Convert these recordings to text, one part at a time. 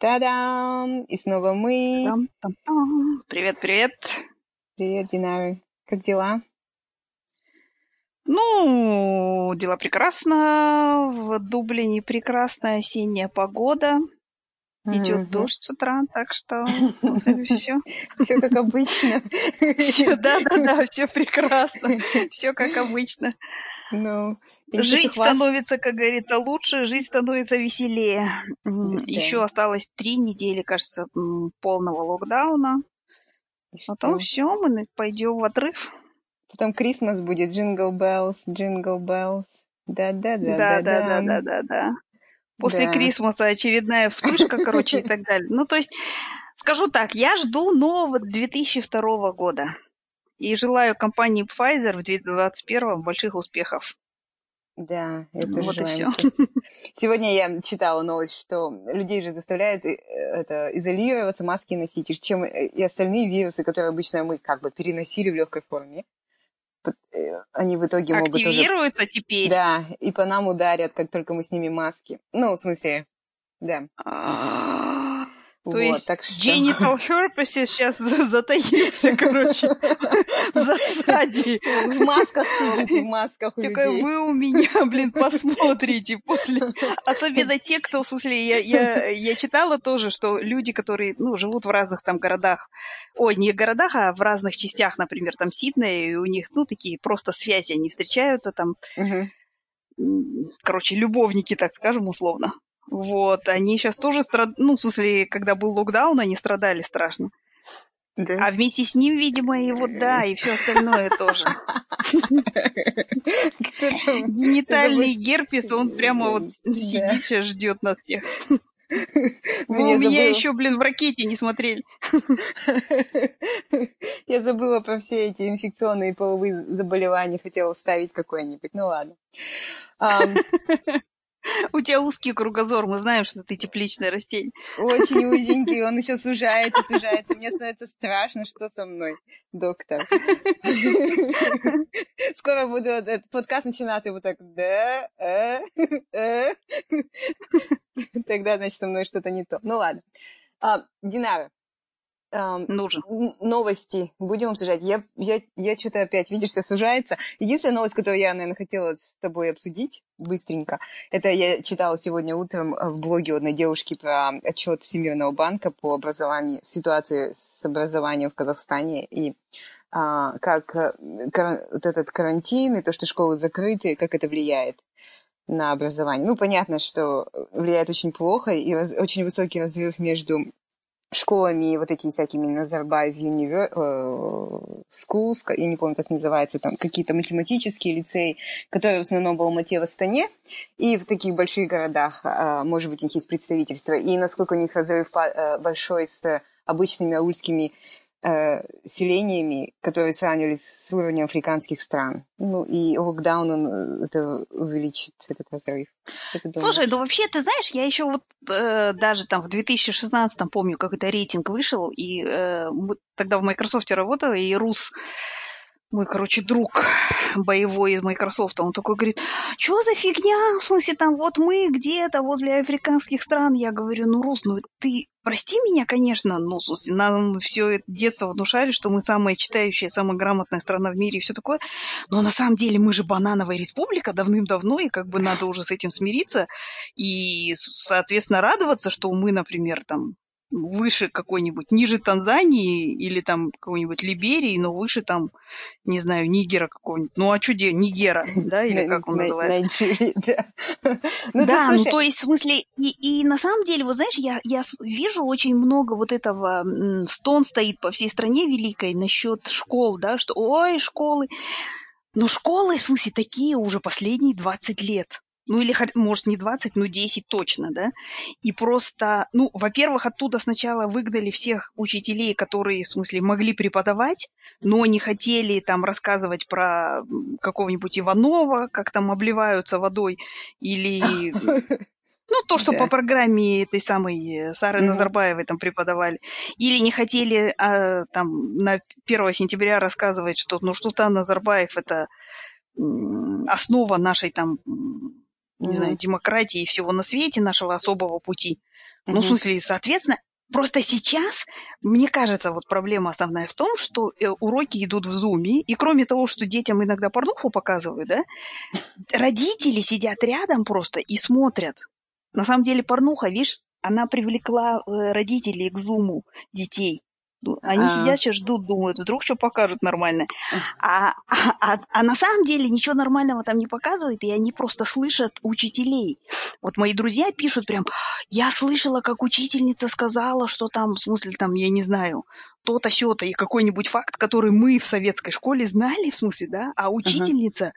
Та-дам! И снова мы. Привет-привет. Привет, Динара. Как дела? Ну, дела прекрасно. В Дублине прекрасная осенняя погода. Идет дождь с утра, так что все. Все как обычно. Да-да-да, все прекрасно. Все как обычно. No. Жить становится, как говорится, лучше, жизнь становится веселее. Okay. Еще осталось 3 недели, кажется, полного локдауна. Потом все, мы пойдем в отрыв. Потом Крисмас будет, Jingle Bells, Jingle Bells. Да-да-да. После Крисмаса очередная вспышка, короче, и так далее. Ну, то есть, скажу так, я жду нового 2002 года. И желаю компании Pfizer в 2021 больших успехов. Да, это вот и все. Сегодня я читала новость, что людей же заставляют изолироваться, маски носить, чем и остальные вирусы, которые обычно мы как бы переносили в легкой форме. Они в итоге могут уже... Активируются теперь. Да, и по нам ударят, как только мы снимем маски. Ну, в смысле, да. То вот, есть genital herpes сейчас затаился, короче, в засаде. В масках сидите, в масках у людей. Такой, вы у меня, блин, посмотрите после. Особенно те, кто, в смысле, я читала тоже, что люди, которые, ну, живут в разных там городах, не городах, а в разных частях, например, там Сиднея, и у них, ну, такие просто связи, они встречаются там, короче, любовники, так скажем, условно. Вот, они сейчас тоже страдали, ну, в смысле, когда был локдаун, они страдали страшно. Да. А вместе с ним, видимо, и вот, да, и все остальное тоже. Генитальный герпес, он прямо вот сидит сейчас, ждет нас всех. Вы у меня еще, блин, в ракете не смотрели. Я забыла про все эти инфекционные половые заболевания, хотела вставить какое-нибудь, ну ладно. У тебя узкий кругозор, мы знаем, что ты тепличное растение. Очень узенький, он еще сужается. Мне становится страшно, что со мной, доктор. Скоро буду этот подкаст начинаться, и вот так... Тогда, значит, со мной что-то не то. Ну ладно. Динара. Нужен. Новости. Будем обсуждать. Я что-то опять, видишь, все сужается. Единственная новость, которую я, наверное, хотела с тобой обсудить быстренько, это я читала сегодня утром в блоге одной девушки про отчет Всемирного банка по образованию, ситуации с образованием в Казахстане и как вот этот карантин и то, что школы закрыты, как это влияет на образование. Ну, понятно, что влияет очень плохо и очень высокий разрыв между школами и вот эти всякими Назарбаев Schools, я не помню, как называется, там какие-то математические лицеи, которые в основном в Алматы, в Астане, и в таких больших городах, может быть, у них есть представительство, и насколько у них разрыв большой с обычными аульскими селениями, которые сравнивались с уровнем африканских стран. Ну, и локдаун, он это увеличит, этот разрыв. Слушай, ну вообще, ты знаешь, я еще вот даже там в 2016 помню, какой-то рейтинг вышел, и тогда в Microsoft работала, и Рус, мой, короче, друг боевой из Microsoft, он такой говорит, что за фигня, в смысле, там вот мы где-то возле африканских стран. Я говорю, ну, Рус, ну ты прости меня, конечно, но, в смысле, нам все детство внушали, что мы самая читающая, самая грамотная страна в мире и все такое, но на самом деле мы же банановая республика давным-давно, и как бы надо уже с этим смириться и, соответственно, радоваться, что мы, например, там, выше какой-нибудь, ниже Танзании или там какой-нибудь Либерии, но выше там, не знаю, Нигера какого-нибудь. Ну, а что делать? Нигера, да, или как он называется? Да, ну, то есть, в смысле, и на самом деле, вот знаешь, я вижу очень много вот этого, стон стоит по всей стране великой насчет школ, да, что, ой, школы. Но школы, в смысле, такие уже последние 20 лет. Ну, или, может, не 20, но 10 точно, да? И просто, ну, во-первых, оттуда сначала выгнали всех учителей, которые, в смысле, могли преподавать, но не хотели там рассказывать про какого-нибудь Иванова, как там обливаются водой, или... Ну, то, что по программе этой самой Сары Назарбаевой там преподавали. Или не хотели там на 1 сентября рассказывать, что Нурсултан Назарбаев – это основа нашей там... не знаю, демократии и всего на свете, нашего особого пути. Ну, в смысле, соответственно, просто сейчас, мне кажется, вот проблема основная в том, что уроки идут в зуме, и кроме того, что детям иногда порнуху показывают, да, родители сидят рядом просто и смотрят. На самом деле порнуха, видишь, она привлекла родителей к зуму детей. Они сидят сейчас, ждут, думают, вдруг что покажут нормально. А на самом деле ничего нормального там не показывают, и они просто слышат учителей. Вот мои друзья пишут прям, я слышала, как учительница сказала, что там, в смысле, там, я не знаю, то-то, сё-то, и какой-нибудь факт, который мы в советской школе знали, в смысле, да, а учительница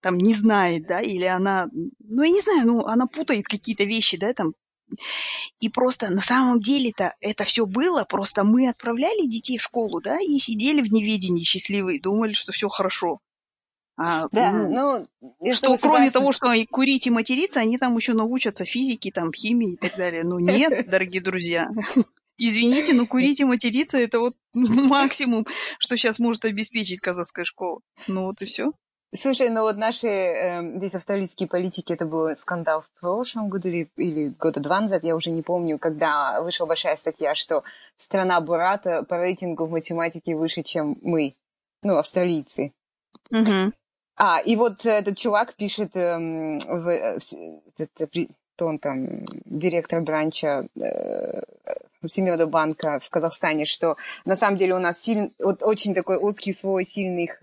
там не знает, да, или она, ну, я не знаю, ну, она путает какие-то вещи, да, там. И просто на самом деле-то это все было, просто мы отправляли детей в школу, да, и сидели в неведении счастливые, думали, что все хорошо. Что кроме того, что курить и материться, они там еще научатся физике, там, химии и так далее. Ну нет, дорогие друзья, извините, но курить и материться – это вот максимум, что сейчас может обеспечить казахская школа. Ну вот и все. Слушай, ну вот наши здесь австралийские политики, это был скандал в прошлом году или года два назад, я уже не помню, когда вышла большая статья, что страна Бурата по рейтингу в математике выше, чем мы, ну, австралийцы. И вот этот чувак пишет, он там директор бранча Всемирного банка в Казахстане, что на самом деле у нас очень такой узкий слой сильных...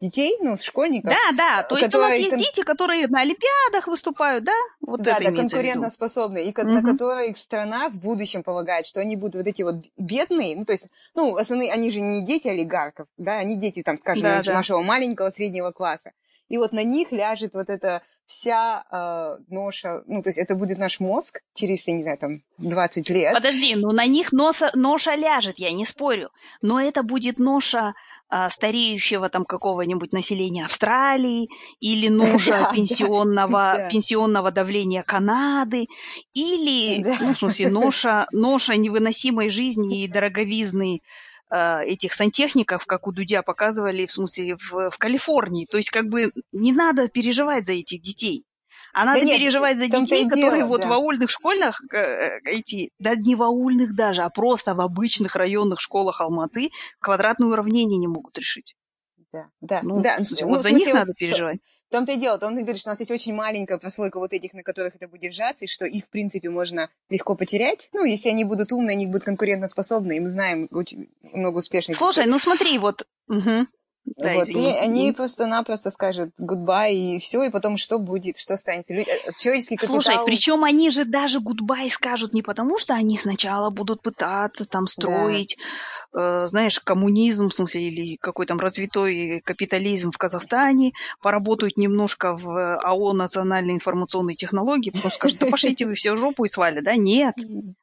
детей, ну, школьников. Да, то есть у нас есть дети, которые на олимпиадах выступают, да? Вот да, это конкурентоспособные, и на которых страна в будущем полагает, что они будут вот эти вот бедные, ну, то есть, ну, основные, они же не дети олигархов, да, они дети, там, скажем, нашего маленького среднего класса. И вот на них ляжет вот эта вся ноша, ну, то есть это будет наш мозг через, я не знаю, там, 20 лет. Подожди, ну, на них ноша ляжет, я не спорю, но это будет ноша стареющего там какого-нибудь населения Австралии или ноша пенсионного давления Канады или, ну, в смысле, ноша невыносимой жизни и дороговизны этих сантехников, как у Дудя показывали, в смысле, в Калифорнии. То есть, как бы, не надо переживать за этих детей. А надо переживать за детей, которые вот в аульных школах, не в аульных даже, а просто в обычных районных школах Алматы квадратное уравнение не могут решить. Вот за них надо переживать. В том-то и дело, он говорит, что у нас есть очень маленькая прослойка вот этих, на которых это будет держаться, и что их, в принципе, можно легко потерять. Ну, если они будут умные, они будут конкурентоспособны, и мы знаем очень много успешных... Слушай, ну смотри, вот... Да, вот. И они просто-напросто скажут гудбай, и все, и потом что будет, что станет? Человеческий капитал... Слушай, причем они же даже гудбай скажут не потому, что они сначала будут пытаться там строить, знаешь, коммунизм, в смысле, или какой там развитой капитализм в Казахстане, поработают немножко в АО «Национальные информационные технологии», потом скажут, да пошлите вы все в жопу и свали, да? Нет,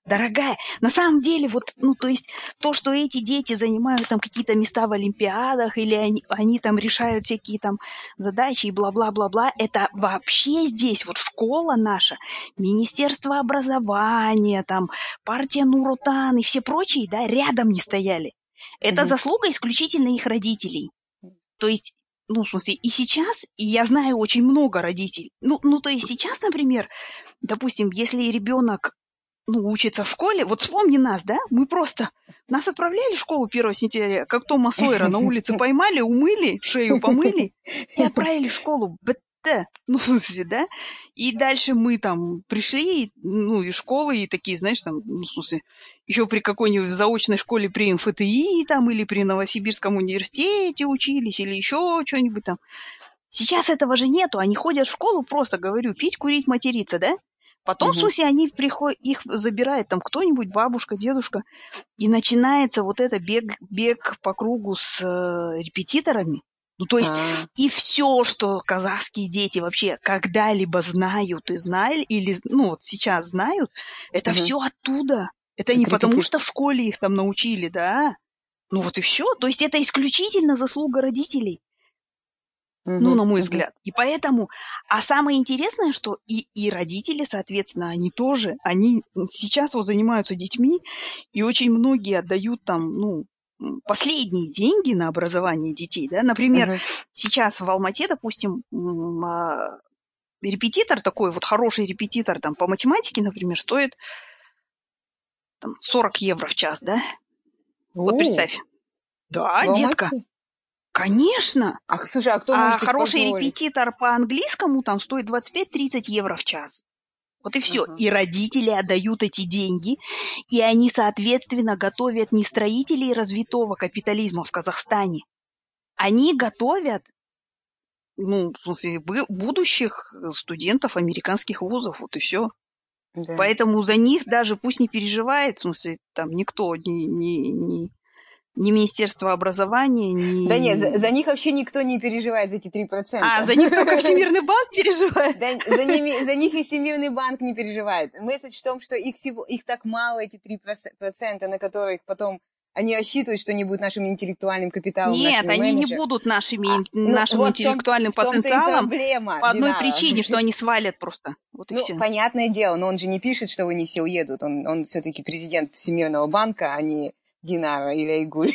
дорогая. На самом деле, вот, ну, то есть, то, что эти дети занимают там какие-то места в олимпиадах, или они там решают всякие там задачи и бла-бла-бла-бла. Это вообще здесь вот школа наша, Министерство образования, там, партия Нур Отан и все прочие, да, рядом не стояли. Это заслуга исключительно их родителей. То есть, ну, в смысле, и сейчас, и я знаю очень много родителей. Ну, то есть сейчас, например, допустим, если ребенок учится в школе. Вот вспомни нас, да? Мы просто... Нас отправляли в школу 1 сентября, как Тома Сойера на улице поймали, умыли, шею помыли и отправили в школу. Ну, в смысле, да? И дальше мы там пришли, ну, из школы, и такие, знаешь, там, ну, в смысле, еще при какой-нибудь заочной школе при МФТИ там или при Новосибирском университете учились или еще что-нибудь там. Сейчас этого же нету. Они ходят в школу просто, говорю, пить, курить, материться, да? Потом, в смысле, они приходят, их забирает там кто-нибудь, бабушка, дедушка, и начинается вот это бег по кругу с репетиторами. Ну, то есть, и все, что казахские дети вообще когда-либо знают и знали, или, ну, вот сейчас знают, это все оттуда. Это не потому, что в школе их там научили, да? Ну, вот и все. То есть, это исключительно заслуга родителей. Ну, на мой взгляд. И поэтому... А самое интересное, что и родители, соответственно, они тоже, они сейчас вот занимаются детьми, и очень многие отдают там, ну, последние деньги на образование детей, да. Например, сейчас в Алмате, допустим, репетитор такой, вот хороший репетитор там по математике, например, стоит там 40 евро в час, да? Вот представь. Да, детка. Конечно. Ах, слушай, а кто может хороший позволить? Репетитор по английскому там стоит 25-30 евро в час. Вот и все. Uh-huh. И родители отдают эти деньги, и они, соответственно, готовят не строителей развитого капитализма в Казахстане. Они готовят, ну, в смысле, будущих студентов американских вузов, вот и все. Да. Поэтому за них даже пусть не переживает, в смысле, там никто, ни Министерство образования, ни... Да нет, за них вообще никто не переживает, за эти 3%. А, за них только Всемирный банк переживает? Да, за них и Всемирный банк не переживает. Месседж в том, что их так мало, эти 3%, на которых потом... Они рассчитывают, что они будут нашим интеллектуальным капиталом. Нет, они не будут нашим интеллектуальным потенциалом по одной причине, что они свалят просто. Вот и все. Понятное дело, но он же не пишет, что вы не все уедут. Он все-таки президент Всемирного банка, а не Динара или Айгуль,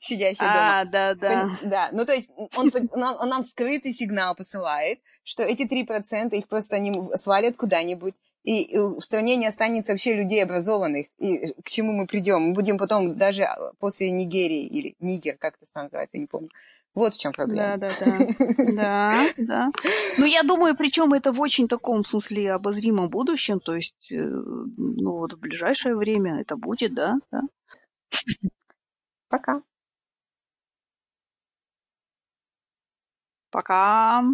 сидящая дома. А, да. Да, ну то есть он нам скрытый сигнал посылает, что эти 3% их просто они свалят куда-нибудь. И в стране не останется вообще людей образованных. И к чему мы придем? Мы будем потом даже после Нигерии или Нигер, как это называется, я не помню. Вот в чем проблема. Да. Ну, я думаю, причем это в очень таком, в смысле, обозримом будущем. То есть, ну, вот в ближайшее время это будет, да. Пока.